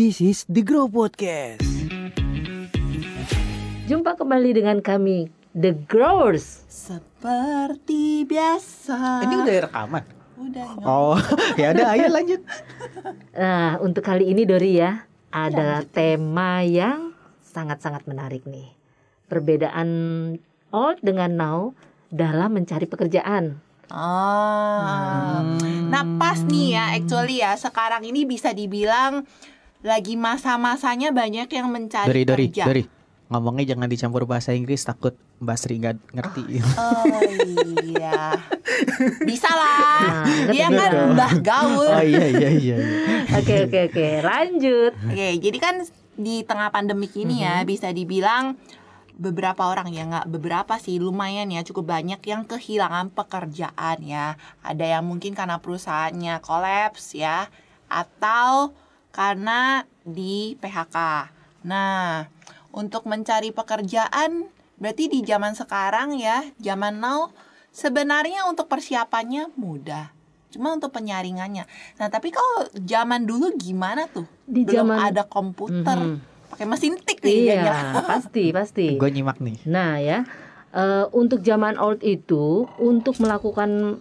This is The Grow Podcast. Jumpa kembali dengan kami, The Growers. Seperti biasa. Ini udah rekaman? Udah. Oh, ya udah, ayo lanjut. Nah, untuk kali ini Dori ya, ada tema yang sangat-sangat menarik nih. Perbedaan old dengan now dalam mencari pekerjaan. Nah pas nih ya, actually ya, sekarang ini bisa dibilang lagi masa-masanya banyak yang mencari kerja. Dori, ngomongnya jangan dicampur bahasa Inggris, takut Mbak Sri nggak ngerti. Oh iya, bisa lah. Dia kan Mbah Gaul. Oh iya. Oke, lanjut. Oke, jadi kan di tengah pandemik ini ya, bisa dibilang beberapa orang ya, nggak beberapa sih, lumayan ya, cukup banyak yang kehilangan pekerjaan ya. Ada yang mungkin karena perusahaannya kolaps ya, atau karena di PHK. Nah, untuk mencari pekerjaan berarti di zaman sekarang ya, zaman now, sebenarnya untuk persiapannya mudah, cuma untuk penyaringannya. Nah, tapi kalau zaman dulu gimana tuh? Di belum zaman ada komputer. Pakai mesin tik nih. Iya, pasti. Gue nyimak nih. Nah ya, untuk zaman old itu, untuk melakukan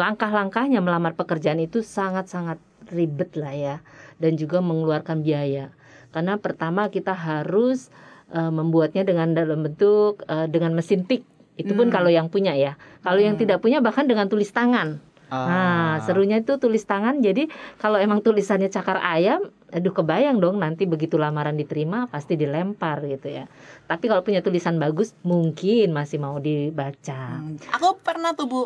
langkah-langkahnya melamar pekerjaan itu sangat-sangat ribet lah ya, dan juga mengeluarkan biaya. Karena pertama kita harus membuatnya dengan dalam bentuk dengan mesin tik. Itu pun kalau yang punya ya. Kalau yang tidak punya bahkan dengan tulis tangan. Nah, serunya itu tulis tangan. Jadi kalau emang tulisannya cakar ayam, aduh kebayang dong nanti begitu lamaran diterima pasti dilempar gitu ya. Tapi kalau punya tulisan bagus mungkin masih mau dibaca. Aku pernah tuh Bu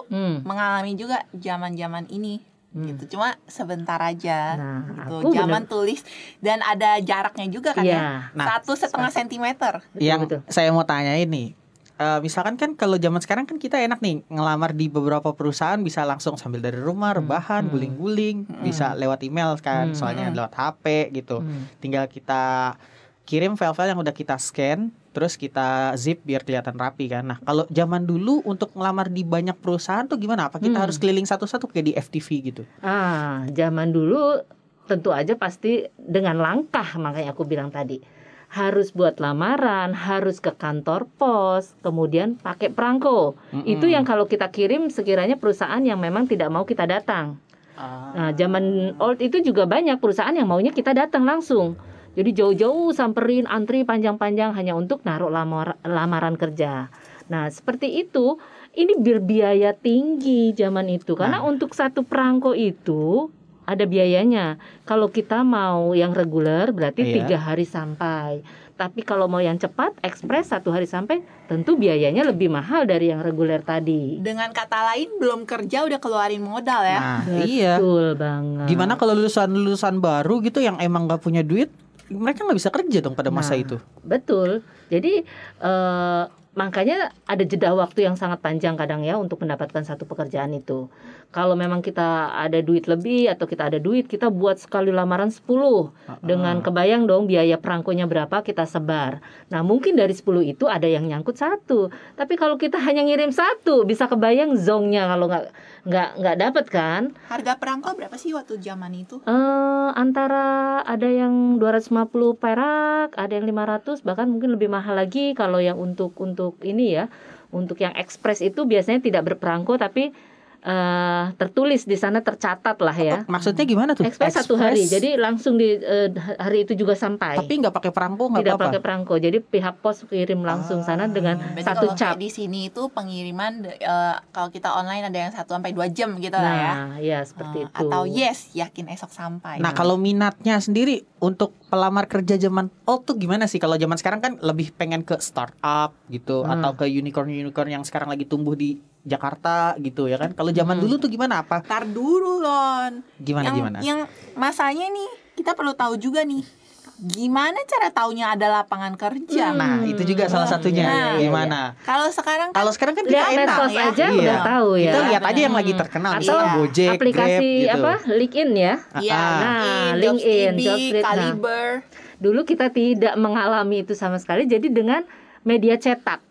mengalami juga zaman-zaman ini gitu. Cuma sebentar aja. Nah, gitu. Zaman tulis dan ada jaraknya juga kan ya. 1,5 sentimeter. Yang betul. Saya mau tanya ini. Misalkan kan kalau zaman sekarang kan kita enak nih ngelamar di beberapa perusahaan bisa langsung sambil dari rumah, rebahan, guling-guling, bisa lewat email kan, soalnya lewat HP gitu. Tinggal kita kirim file-file yang udah kita scan, terus kita zip biar kelihatan rapi kan. Nah, kalau zaman dulu untuk ngelamar di banyak perusahaan tuh gimana? Apa kita harus keliling satu-satu kayak di FTV gitu? Ah, zaman dulu tentu aja pasti dengan langkah, makanya aku bilang tadi. Harus buat lamaran, harus ke kantor pos, kemudian pakai perangko. Itu yang kalau kita kirim sekiranya perusahaan yang memang tidak mau kita datang. Nah, zaman old itu juga banyak perusahaan yang maunya kita datang langsung. Jadi jauh-jauh samperin, antri panjang-panjang hanya untuk naruh lamaran kerja. Nah, seperti itu, ini berbiaya tinggi zaman itu. Karena untuk satu perangko itu ada biayanya. Kalau kita mau yang reguler berarti 3 hari sampai. Tapi kalau mau yang cepat, ekspres 1 hari sampai, tentu biayanya lebih mahal dari yang reguler tadi. Dengan kata lain, belum kerja udah keluarin modal ya. Nah, betul banget. Gimana kalau lulusan baru gitu yang emang gak punya duit, mereka gak bisa kerja dong pada masa itu. Betul. Jadi makanya ada jeda waktu yang sangat panjang kadang ya untuk mendapatkan satu pekerjaan itu. Kalau memang kita ada duit lebih atau kita ada duit, kita buat sekali lamaran 10. Dengan kebayang dong biaya perangkonya berapa kita sebar. Nah mungkin dari 10 itu ada yang nyangkut 1. Tapi kalau kita hanya ngirim 1, bisa kebayang zongnya kalau nggak dapat kan. Harga perangko berapa sih waktu zaman itu? Antara ada yang 250 perak, ada yang 500, bahkan mungkin lebih mahal lagi kalau yang untuk ini ya, untuk yang ekspres itu biasanya tidak berperangko tapi tertulis di sana, tercatat lah ya. Maksudnya gimana tuh? Ekspres 1 hari, jadi langsung di hari itu juga sampai. Tapi nggak pakai perangko, nggak apa-apa. Tidak pakai perangko, jadi pihak pos kirim langsung sana dengan satu cap. Di sini itu pengiriman kalau kita online ada yang 1-2 jam gitu lah ya. Nah, ya seperti itu. Atau yakin esok sampai. Nah kalau minatnya sendiri untuk pelamar kerja zaman old tuh gimana sih? Kalau zaman sekarang kan lebih pengen ke startup gitu, atau ke unicorn yang sekarang lagi tumbuh di Jakarta gitu ya kan. Kalau zaman dulu tuh gimana apa? Tar dulu Lon. Gimana? Yang masanya nih kita perlu tahu juga nih. Gimana cara taunya ada lapangan kerja? Nah, itu juga salah satunya. Nah, gimana? Iya. Kalau sekarang kan kita enak ya. Aja iya. Udah tahu ya. Kita lihat aja yang lagi terkenal misalnya Gojek, aplikasi Grab, gitu. LinkedIn ya. Iya. Nah, LinkedIn, Jobstreet, Caliber. Dulu kita tidak mengalami itu sama sekali. Jadi dengan media cetak.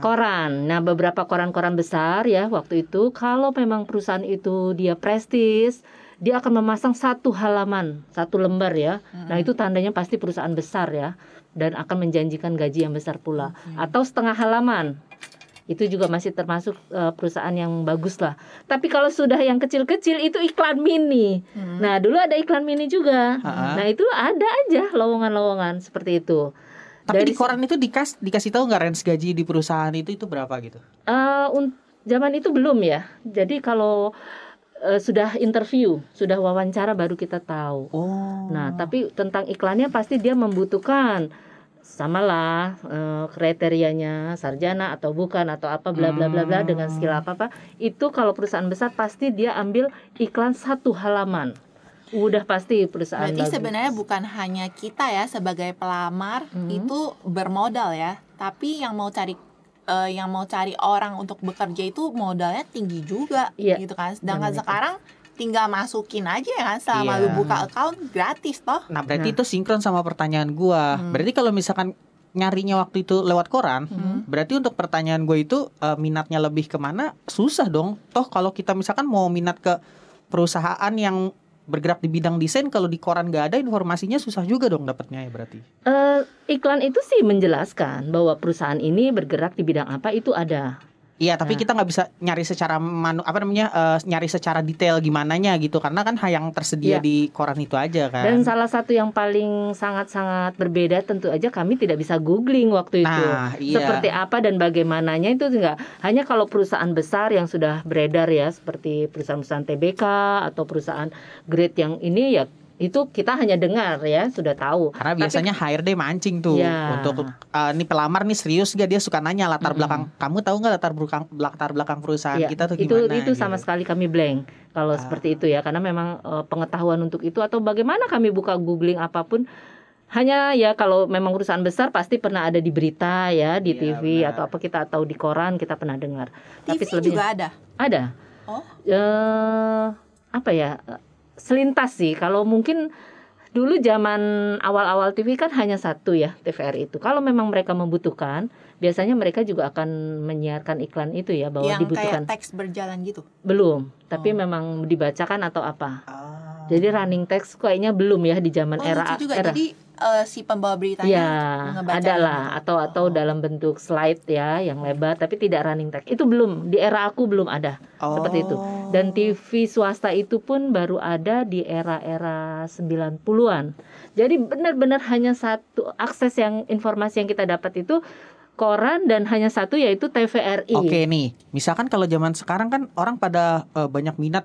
Koran. Nah, beberapa koran-koran besar ya waktu itu kalau memang perusahaan itu dia prestis, dia akan memasang satu halaman, satu lembar ya. Nah, itu tandanya pasti perusahaan besar ya, dan akan menjanjikan gaji yang besar pula. Atau setengah halaman, itu juga masih termasuk perusahaan yang bagus lah. Tapi kalau sudah yang kecil-kecil itu iklan mini. Nah, dulu ada iklan mini juga. Nah, itu ada aja lowongan-lowongan seperti itu. Tapi dari, di koran itu dikasih tahu nggak range gaji di perusahaan itu berapa gitu? Zaman itu belum ya. Jadi kalau sudah interview, sudah wawancara baru kita tahu. Oh. Nah, tapi tentang iklannya pasti dia membutuhkan samalah kriterianya sarjana atau bukan atau apa bla bla bla bla dengan skill apa. Itu kalau perusahaan besar pasti dia ambil iklan satu halaman. Udah pasti perusahaan. Berarti bagus. Sebenarnya bukan hanya kita ya sebagai pelamar itu bermodal ya, tapi yang mau cari orang untuk bekerja itu modalnya tinggi juga gitu kan. Sedangkan sekarang tinggal masukin aja ya kan, selama lu buka account gratis toh. Nah berarti itu sinkron sama pertanyaan gua. Berarti kalau misalkan nyarinya waktu itu lewat koran, berarti untuk pertanyaan gua itu minatnya lebih kemana? Susah dong. Toh kalau kita misalkan mau minat ke perusahaan yang bergerak di bidang desain, kalau di koran nggak ada informasinya susah juga dong dapatnya ya berarti. Iklan itu sih menjelaskan bahwa perusahaan ini bergerak di bidang apa itu ada. Iya, tapi kita nggak bisa nyari secara nyari secara detail gimananya gitu, karena kan yang tersedia di koran itu aja kan. Dan salah satu yang paling sangat-sangat berbeda tentu aja kami tidak bisa googling waktu itu. Seperti apa dan bagaimananya itu enggak. Hanya kalau perusahaan besar yang sudah beredar ya, seperti perusahaan-perusahaan TBK atau perusahaan grade yang ini ya, itu kita hanya dengar ya, sudah tahu. Karena biasanya HRD mancing tuh untuk ini pelamar nih serius gak, dia suka nanya latar belakang. Kamu tahu nggak latar belakang perusahaan kita tuh gimana? Itu sama sekali kami blank kalau seperti itu ya, karena memang pengetahuan untuk itu atau bagaimana kami buka googling apapun. Hanya ya kalau memang perusahaan besar pasti pernah ada di berita ya, di TV atau apa kita atau di koran kita pernah dengar. TV tapi juga ada. Ada. Oh. Apa ya? Selintas sih, kalau mungkin dulu zaman awal-awal TV kan hanya satu ya, TVRI itu. Kalau memang mereka membutuhkan, biasanya mereka juga akan menyiarkan iklan itu ya, bahwa yang dibutuhkan. Yang kayak teks berjalan gitu? Belum, tapi memang dibacakan atau apa. Jadi running text kayaknya belum ya di zaman era. Lucu juga. Jadi si pembawa beritanya ngebaca. Ada lah, atau dalam bentuk slide ya, yang lebar, tapi tidak running text. Itu belum, di era aku belum ada seperti itu. Dan TV swasta itu pun baru ada di era-era 90-an. Jadi benar-benar hanya satu akses yang informasi yang kita dapat itu koran dan hanya satu yaitu TVRI. Oke nih, misalkan kalau zaman sekarang kan orang pada banyak minat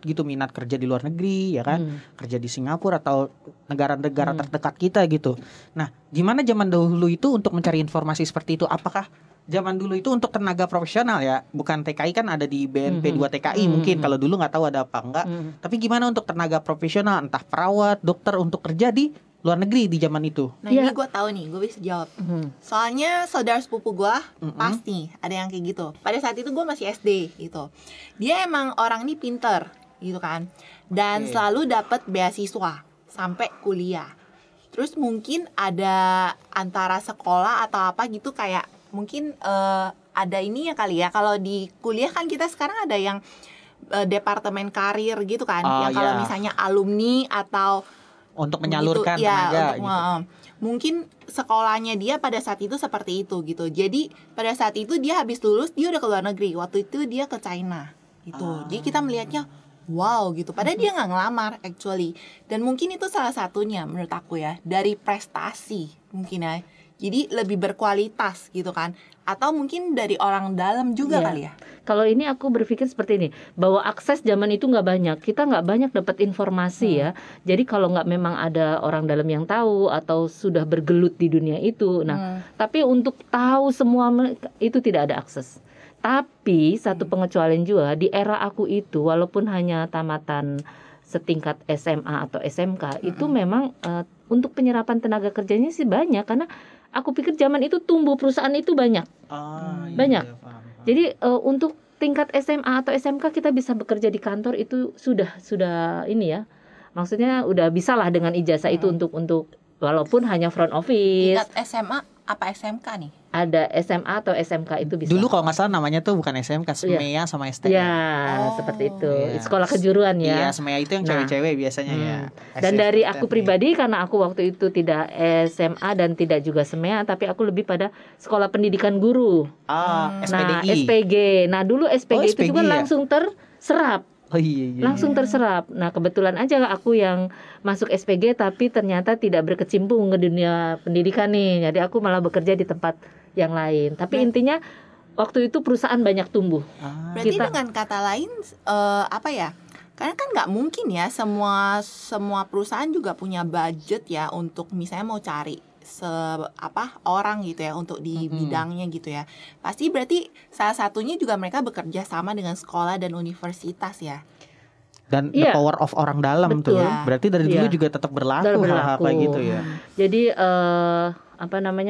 kerja di luar negeri ya kan, kerja di Singapura atau negara-negara terdekat kita gitu. Nah, gimana zaman dahulu itu untuk mencari informasi seperti itu? Apakah zaman dulu itu untuk tenaga profesional ya, bukan TKI kan ada di BNP 2 TKI mungkin kalau dulu nggak tahu ada apa enggak. Tapi gimana untuk tenaga profesional, entah perawat, dokter untuk kerja di luar negeri di zaman itu? Nah ini gue tahu nih, gue bisa jawab. Soalnya saudara sepupu gue pasti ada yang kayak gitu. Pada saat itu gue masih SD gitu. Dia emang orang ini pinter gitu kan, dan selalu dapat beasiswa sampai kuliah. Terus mungkin ada antara sekolah atau apa gitu kayak mungkin ada ini ya kali ya. Kalau di kuliah kan kita sekarang ada yang departemen karir gitu kan, yang kalau misalnya alumni atau untuk menyalurkan gitu, tenaga untuk, gitu. Mungkin sekolahnya dia pada saat itu seperti itu gitu. Jadi pada saat itu dia habis lulus dia udah ke luar negeri. Waktu itu dia ke China gitu. Jadi kita melihatnya wow gitu. Padahal dia gak ngelamar actually. Dan mungkin itu salah satunya menurut aku ya, dari prestasi mungkin ya. Jadi lebih berkualitas gitu kan. Atau mungkin dari orang dalam juga kali ya. Kalau ini aku berpikir seperti ini, bahwa akses zaman itu gak banyak. Kita gak banyak dapat informasi ya. Jadi kalau gak memang ada orang dalam yang tahu atau sudah bergelut di dunia itu. Nah, tapi untuk tahu semua itu tidak ada akses. Tapi satu pengecualian juga, di era aku itu walaupun hanya tamatan setingkat SMA atau SMK, itu memang untuk penyerapan tenaga kerjanya sih banyak. Karena aku pikir zaman itu tumbuh perusahaan itu banyak. Banyak. Iya, paham. Jadi untuk tingkat SMA atau SMK kita bisa bekerja di kantor itu sudah ini ya. Maksudnya udah bisalah dengan ijazah itu untuk walaupun hanya front office. Tingkat SMA apa SMK nih? Ada SMA atau SMK itu bisa. Dulu kalau nggak salah namanya tuh bukan SMK, SMEA sama STM. Iya, seperti itu. Yeah. Sekolah kejuruan ya. Iya, SMEA itu yang cewek-cewek biasanya ya. Dan dari aku pribadi, karena aku waktu itu tidak SMA dan tidak juga SMEA, tapi aku lebih pada sekolah pendidikan guru. Nah, SPG. Nah, dulu SPG itu juga langsung terserap. Langsung terserap. Nah, kebetulan aja aku yang masuk SPG tapi ternyata tidak berkecimpung ke dunia pendidikan nih. Jadi aku malah bekerja di tempat yang lain. Tapi intinya waktu itu perusahaan banyak tumbuh. Berarti dengan kata lain apa ya? Karena kan nggak mungkin ya semua perusahaan juga punya budget ya untuk misalnya mau cari orang gitu ya untuk di bidangnya gitu ya. Pasti berarti salah satunya juga mereka bekerja sama dengan sekolah dan universitas ya. Dan the power of orang dalam. Betul. Tuh berarti dari dulu juga tetap berlaku hal-hal kayak gitu ya. Jadi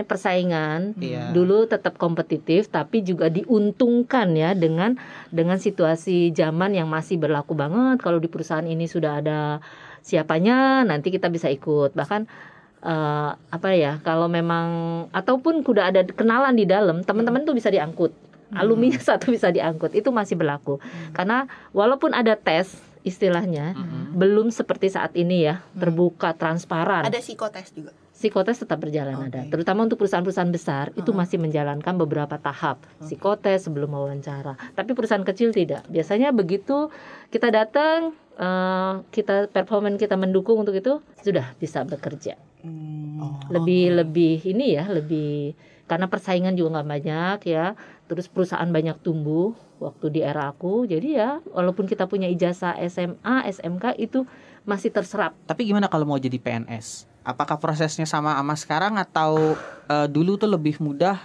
persaingan dulu tetap kompetitif, tapi juga diuntungkan ya dengan situasi zaman yang masih berlaku banget. Kalau di perusahaan ini sudah ada siapanya, nanti kita bisa ikut. Bahkan kalau memang ataupun kuda ada kenalan di dalam, teman-teman tuh bisa diangkut. Alumninya satu bisa diangkut. Itu masih berlaku. Karena walaupun ada tes istilahnya, belum seperti saat ini ya, terbuka, transparan. Ada psikotes juga. Psikotes tetap berjalan ada. Terutama untuk perusahaan-perusahaan besar itu masih menjalankan beberapa tahap. Psikotes sebelum wawancara. Tapi perusahaan kecil tidak. Biasanya begitu kita datang, kita mendukung untuk itu, sudah bisa bekerja. Lebih karena persaingan juga nggak banyak ya, terus perusahaan banyak tumbuh waktu di era aku. Jadi ya walaupun kita punya ijazah SMA, SMK itu masih terserap. Tapi gimana kalau mau jadi PNS? Apakah prosesnya sama sekarang atau dulu tuh lebih mudah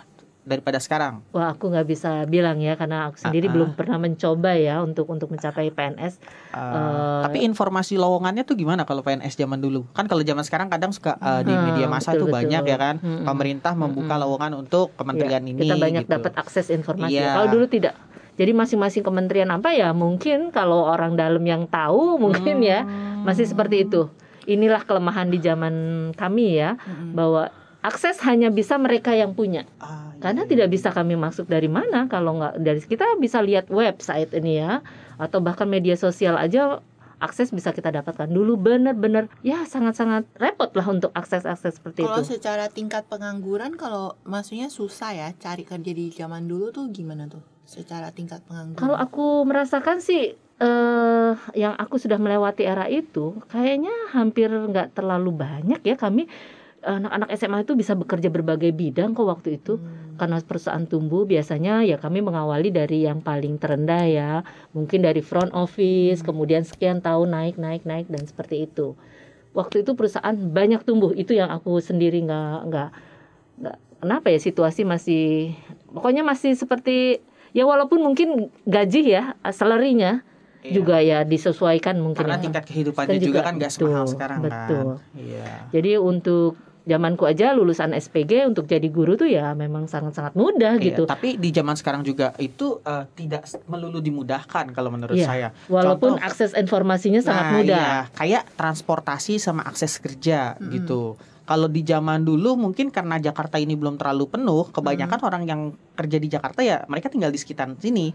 daripada sekarang? Wah, aku nggak bisa bilang ya karena aku sendiri belum pernah mencoba ya untuk mencapai PNS. Tapi informasi lowongannya tuh gimana kalau PNS zaman dulu? Kan kalau zaman sekarang kadang suka di media massa banyak ya kan. Pemerintah membuka lowongan untuk kementerian ini. Kita banyak dapat akses informasi. Kalau dulu tidak. Jadi masing-masing kementerian apa ya? Mungkin kalau orang dalam yang tahu mungkin ya masih seperti itu. Inilah kelemahan di zaman kami ya, bahwa akses hanya bisa mereka yang punya. Karena tidak bisa kami masuk dari mana kalau nggak dari kita bisa lihat website ini ya, atau bahkan media sosial aja akses bisa kita dapatkan. Dulu benar-benar ya sangat-sangat repot lah untuk akses-akses seperti itu. Kalau secara tingkat pengangguran, kalau maksudnya susah ya cari kerja di zaman dulu tuh gimana tuh? Secara tingkat pengangguran. Kalau aku merasakan sih yang aku sudah melewati era itu, kayaknya hampir nggak terlalu banyak ya kami. Anak-anak SMA itu bisa bekerja berbagai bidang kok waktu itu. Karena perusahaan tumbuh biasanya ya kami mengawali dari yang paling terendah ya. Mungkin dari front office, kemudian sekian tahun naik dan seperti itu. Waktu itu perusahaan banyak tumbuh. Itu yang aku sendiri nggak kenapa ya, situasi masih pokoknya masih seperti ya, walaupun mungkin gaji ya salary-nya juga ya disesuaikan mungkin. Karena tingkat kehidupannya juga kan nggak semahal sekarang kan. Jadi untuk zamanku aja lulusan SPG untuk jadi guru tuh ya memang sangat-sangat mudah gitu. Tapi di zaman sekarang juga itu tidak melulu dimudahkan kalau menurut saya. Walaupun akses informasinya sangat mudah. Kayak transportasi sama akses kerja gitu. Kalau di zaman dulu mungkin karena Jakarta ini belum terlalu penuh, kebanyakan orang yang kerja di Jakarta ya mereka tinggal di sekitar sini.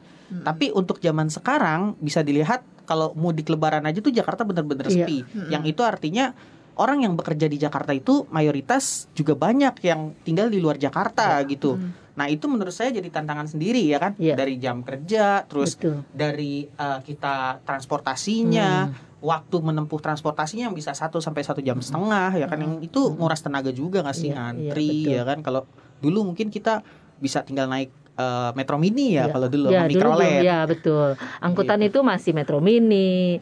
Tapi untuk zaman sekarang bisa dilihat kalau mudik lebaran aja tuh Jakarta benar-benar sepi. Yang itu artinya orang yang bekerja di Jakarta itu mayoritas juga banyak yang tinggal di luar Jakarta gitu. Nah itu menurut saya jadi tantangan sendiri ya kan. Dari jam kerja, terus dari kita transportasinya, waktu menempuh transportasinya bisa 1 sampai 1,5 jam ya kan, yang itu nguras tenaga juga nggak sih, ngantri ya kan. Kalau dulu mungkin kita bisa tinggal naik Metro Mini ya kalau dulu mikrolet. Ya betul, angkutan itu masih Metro Mini,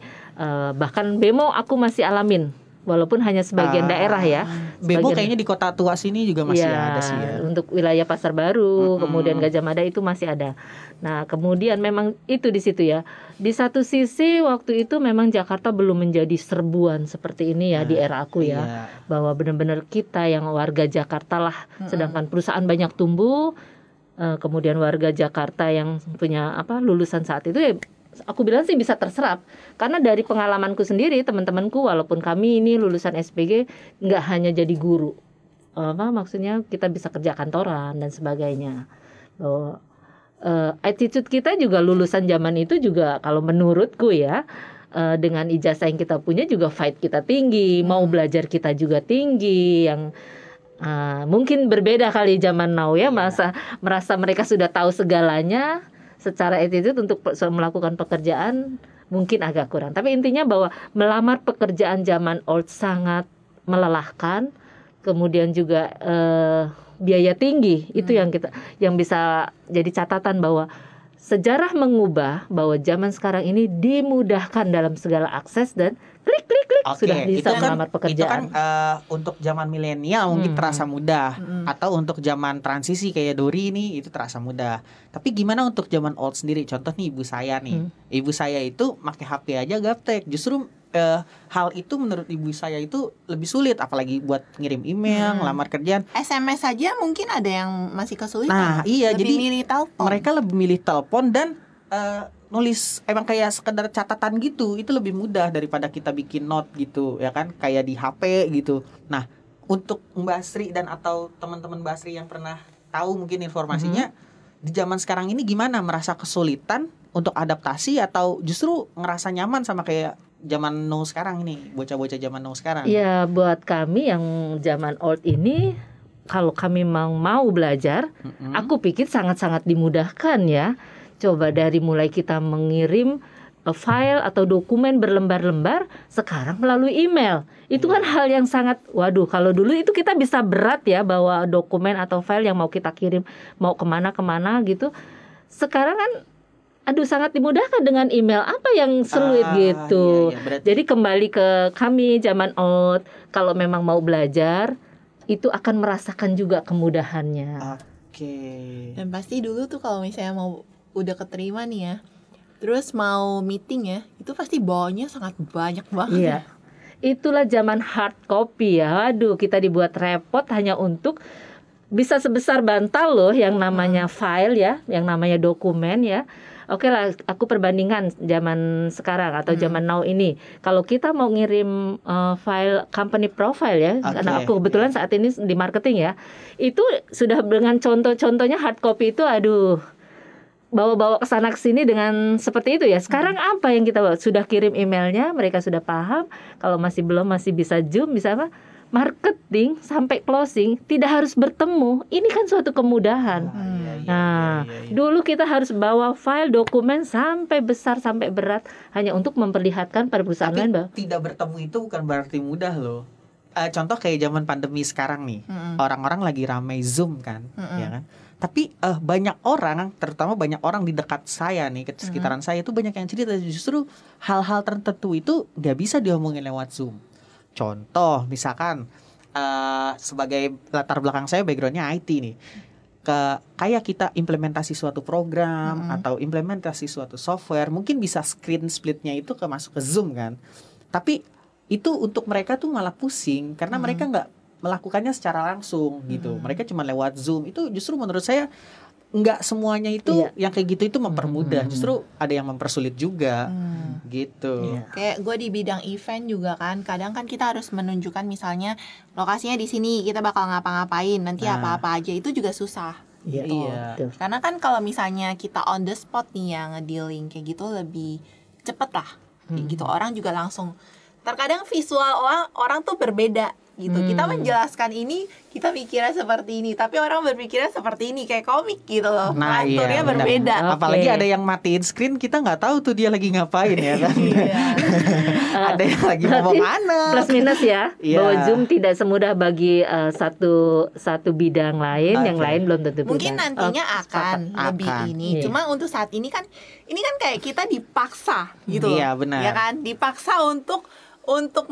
bahkan bemo aku masih alamin. Walaupun hanya sebagian daerah ya. Bebo kayaknya di kota tua sini juga masih ada sih ya. Untuk wilayah Pasar Baru, kemudian Gajah Mada itu masih ada. Nah kemudian memang itu di situ ya. Di satu sisi waktu itu memang Jakarta belum menjadi serbuan seperti ini ya di era aku ya. Bahwa benar-benar kita yang warga Jakarta lah. Sedangkan perusahaan banyak tumbuh. Kemudian warga Jakarta yang punya lulusan saat itu ya. Aku bilang sih bisa terserap. Karena dari pengalamanku sendiri, teman-temanku walaupun kami ini lulusan SPG, nggak hanya jadi guru. maksudnya kita bisa kerja kantoran dan sebagainya. Bahwa attitude kita juga lulusan zaman itu juga kalau menurutku ya, dengan ijazah yang kita punya juga fight kita tinggi, mau belajar kita juga tinggi, yang mungkin berbeda kali zaman now ya, merasa mereka sudah tahu segalanya, secara attitude untuk melakukan pekerjaan mungkin agak kurang. Tapi intinya bahwa melamar pekerjaan zaman old sangat melelahkan, kemudian juga biaya tinggi. Itu yang bisa jadi catatan bahwa sejarah mengubah bahwa zaman sekarang ini dimudahkan dalam segala akses dan klik sudah bisa melamar pekerjaan. Itu kan untuk zaman milenial mungkin terasa mudah, atau untuk zaman transisi kayak Dori ini itu terasa mudah. Tapi gimana untuk zaman old sendiri? Contoh nih ibu saya nih. Ibu saya itu pakai HP aja gaptek. Justru hal itu menurut ibu saya itu lebih sulit, apalagi buat ngirim email, ngelamar kerjaan. SMS saja mungkin ada yang masih kesulitan. Nah, iya, jadi milih telepon. Mereka lebih milih telepon dan nulis emang kayak sekedar catatan gitu, itu lebih mudah daripada kita bikin note gitu, ya kan? Kayak di HP gitu. Nah, untuk Mbak Sri dan atau teman-teman Mbak Sri yang pernah tahu mungkin informasinya, di zaman sekarang ini gimana, merasa kesulitan untuk adaptasi atau justru ngerasa nyaman sama kayak zaman now sekarang ini, bocah-bocah zaman now sekarang? Iya, buat kami yang zaman old ini, kalau kami mau belajar, aku pikir sangat-sangat dimudahkan ya. Coba dari mulai kita mengirim file atau dokumen berlembar-lembar, sekarang melalui email. Itu kan hal yang sangat, waduh, kalau dulu itu kita bisa berat ya, bawa dokumen atau file yang mau kita kirim, mau kemana-kemana gitu. Sekarang kan aduh, sangat dimudahkan dengan email, apa yang sulit gitu. Iya, berarti... Jadi kembali ke kami zaman old, kalau memang mau belajar, itu akan merasakan juga kemudahannya. Oke. Dan pasti dulu tuh kalau misalnya mau udah keterima nih ya, terus mau meeting ya, itu pasti bawanya sangat banyak banget. Iya. Itulah zaman hard copy ya. Aduh, kita dibuat repot hanya untuk bisa sebesar bantal loh yang namanya file ya, yang namanya dokumen ya. Oke lah, aku perbandingkan zaman sekarang atau zaman now ini. Kalau kita mau ngirim file company profile ya, karena aku kebetulan saat ini di marketing ya, itu sudah dengan contoh-contohnya hard copy itu, aduh, bawa-bawa kesana kesini dengan seperti itu ya. Sekarang apa yang kita bawa? Sudah kirim emailnya, mereka sudah paham. Kalau masih belum, masih bisa Zoom, bisa apa? Marketing sampai closing tidak harus bertemu. Ini kan suatu kemudahan. Nah, dulu kita harus bawa file dokumen sampai besar sampai berat hanya untuk memperlihatkan pada perusahaan lain bahwa tidak bertemu itu bukan berarti mudah loh. Contoh kayak zaman pandemi sekarang nih, orang-orang lagi ramai Zoom kan, ya kan? Tapi banyak orang, terutama banyak orang di dekat saya nih, sekitaran saya itu banyak yang cerita justru hal-hal tertentu itu nggak bisa diomongin lewat Zoom. Contoh, misalkan sebagai latar belakang saya backgroundnya IT nih, kayak kita implementasi suatu program atau implementasi suatu software, mungkin bisa screen splitnya itu masuk ke Zoom kan. Tapi itu untuk mereka tuh malah pusing karena mereka nggak melakukannya secara langsung gitu. Mereka cuma lewat Zoom. Itu justru menurut saya nggak semuanya itu yang kayak gitu itu mempermudah, justru ada yang mempersulit juga gitu. Kayak gue di bidang event juga kan, kadang kan kita harus menunjukkan misalnya lokasinya di sini, kita bakal ngapa-ngapain nanti, apa-apa aja itu juga susah. Iya. Karena kan kalau misalnya kita on the spot nih yang ngedealing kayak gitu lebih cepet lah, kayak gitu orang juga langsung. Terkadang visual orang tuh berbeda gitu. Kita menjelaskan ini, kita mikirnya seperti ini, tapi orang berpikirnya seperti ini, kayak komik gitu loh. Nah, iya, berbeda. Okay. Apalagi ada yang matiin screen, kita nggak tahu tuh dia lagi ngapain ya kan. Ada yang lagi ngomong anak. Plus minus ya. Bahwa Zoom tidak semudah bagi satu bidang lain, yang lain belum tentu. Mungkin nantinya akan lebih ini. Yeah. Cuma untuk saat ini kan kayak kita dipaksa gitu. Iya, benar. Ya kan, dipaksa untuk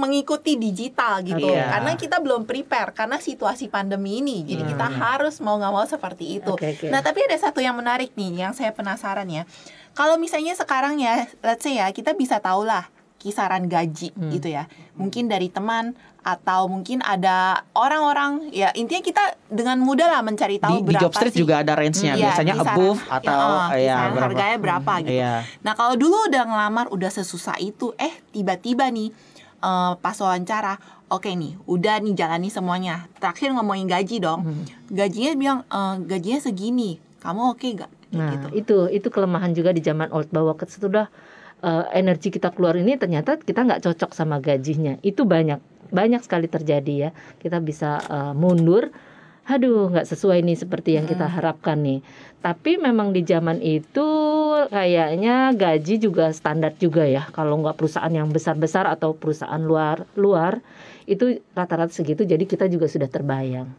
mengikuti digital gitu, karena kita belum prepare karena situasi pandemi ini, jadi kita harus mau nggak mau seperti itu. Nah, tapi ada satu yang menarik nih yang saya penasaran ya, kalau misalnya sekarang ya, let's say ya, kita bisa tahu lah kisaran gaji gitu ya, mungkin dari teman atau mungkin ada orang-orang ya, intinya kita dengan mudah lah mencari tahu berapa di Jobstreet sih. Juga ada range-nya, biasanya above atau kisaran harganya berapa gitu. Nah, kalau dulu udah ngelamar udah sesusah itu, tiba-tiba nih pas wawancara oke nih, udah nih jalani semuanya. Terakhir ngomongin gaji dong. Gajinya bilang, gajinya segini, kamu oke gak? Nah gitu. Itu kelemahan juga di zaman old, bahwa setelah energi kita keluar ini ternyata kita gak cocok sama gajinya. Itu banyak sekali terjadi ya. Kita bisa mundur, aduh nggak sesuai nih seperti yang kita harapkan nih. Tapi memang di zaman itu kayaknya gaji juga standar juga ya. Kalau nggak perusahaan yang besar-besar atau perusahaan luar itu rata-rata segitu. Jadi kita juga sudah terbayang.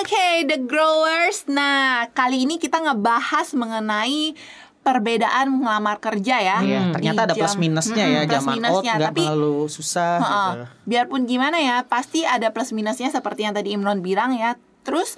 Oke, The Growers. Nah kali ini kita ngebahas mengenai perbedaan ngelamar kerja ya. Ternyata ada plus minusnya ya, zaman old nggak terlalu susah. Gitu. Biarpun gimana ya, pasti ada plus minusnya seperti yang tadi Imron bilang ya. Terus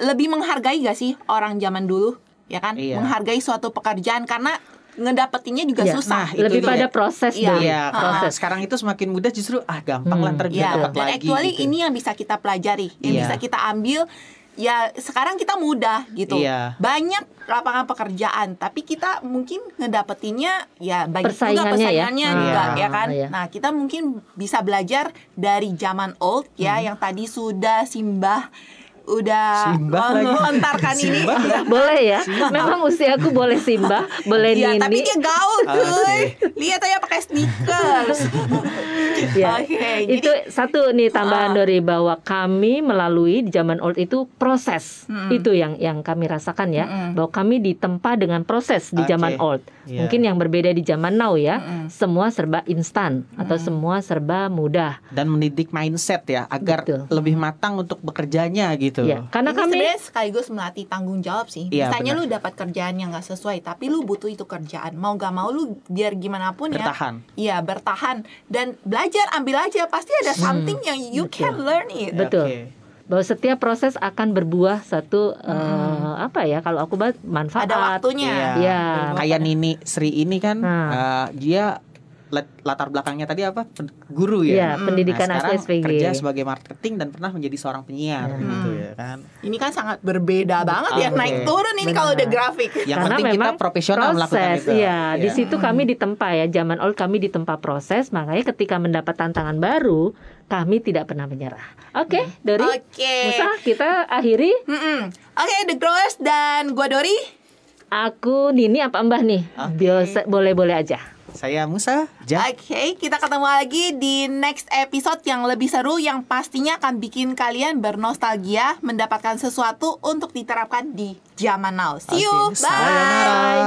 lebih menghargai gak sih orang zaman dulu, ya kan? Iya. Menghargai suatu pekerjaan karena ngedapetinnya juga susah. Lebih itu pada proses dulu. Iya, proses. Sekarang itu semakin mudah justru gampang lah terjadi lagi. Dan actually gitu. Ini yang bisa kita pelajari, yang bisa kita ambil. Ya sekarang kita mudah gitu, banyak lapangan pekerjaan, tapi kita mungkin ngedapetinnya ya banyak persaingannya juga, ya kan. Nah kita mungkin bisa belajar dari zaman old ya, yang tadi sudah Simbah melontarkan ini. Boleh ya, memang usiaku boleh simbah, boleh nini. Tapi dia gaul cuy, lihat aja pakai sneakers. Itu jadi, satu nih tambahan Dori, bahwa kami melalui di zaman old itu proses. Itu yang kami rasakan ya, bahwa kami ditempa dengan proses di zaman old. Mungkin yang berbeda di zaman now ya, semua serba instan atau semua serba mudah. Dan mendidik mindset ya, agar lebih matang untuk bekerjanya gitu. Ya, karena ini kami sebenarnya sekaligus melatih tanggung jawab sih. Misalnya lu dapat kerjaan yang gak sesuai, tapi lu butuh itu kerjaan, mau gak mau lu biar gimana pun bertahan dan belajar, ambil aja. Pasti ada something yang you can learn it. Bahwa setiap proses akan berbuah satu kalau aku bahas manfaat. Ada waktunya. Kayak Nini Sri ini kan dia latar belakangnya tadi apa? Guru ya. Pendidikan SPG. Kerja sebagai marketing dan pernah menjadi seorang penyiar gitu ya kan. Ini kan sangat berbeda banget ya, naik turun ini kalau udah grafik. Yang karena penting kita profesional melakukan itu. Iya, di situ kami ditempa ya, zaman old kami ditempa proses, makanya ketika mendapat tantangan baru kami tidak pernah menyerah. Oke, Dori. Musa, kita akhiri. Oke, The Growers, dan gua Dori. Aku Nini apa Mbah nih? Boleh-boleh aja. Saya Musa. Oke, kita ketemu lagi di next episode yang lebih seru, yang pastinya akan bikin kalian bernostalgia, mendapatkan sesuatu untuk diterapkan di zaman now. See you, bye. Sayonara.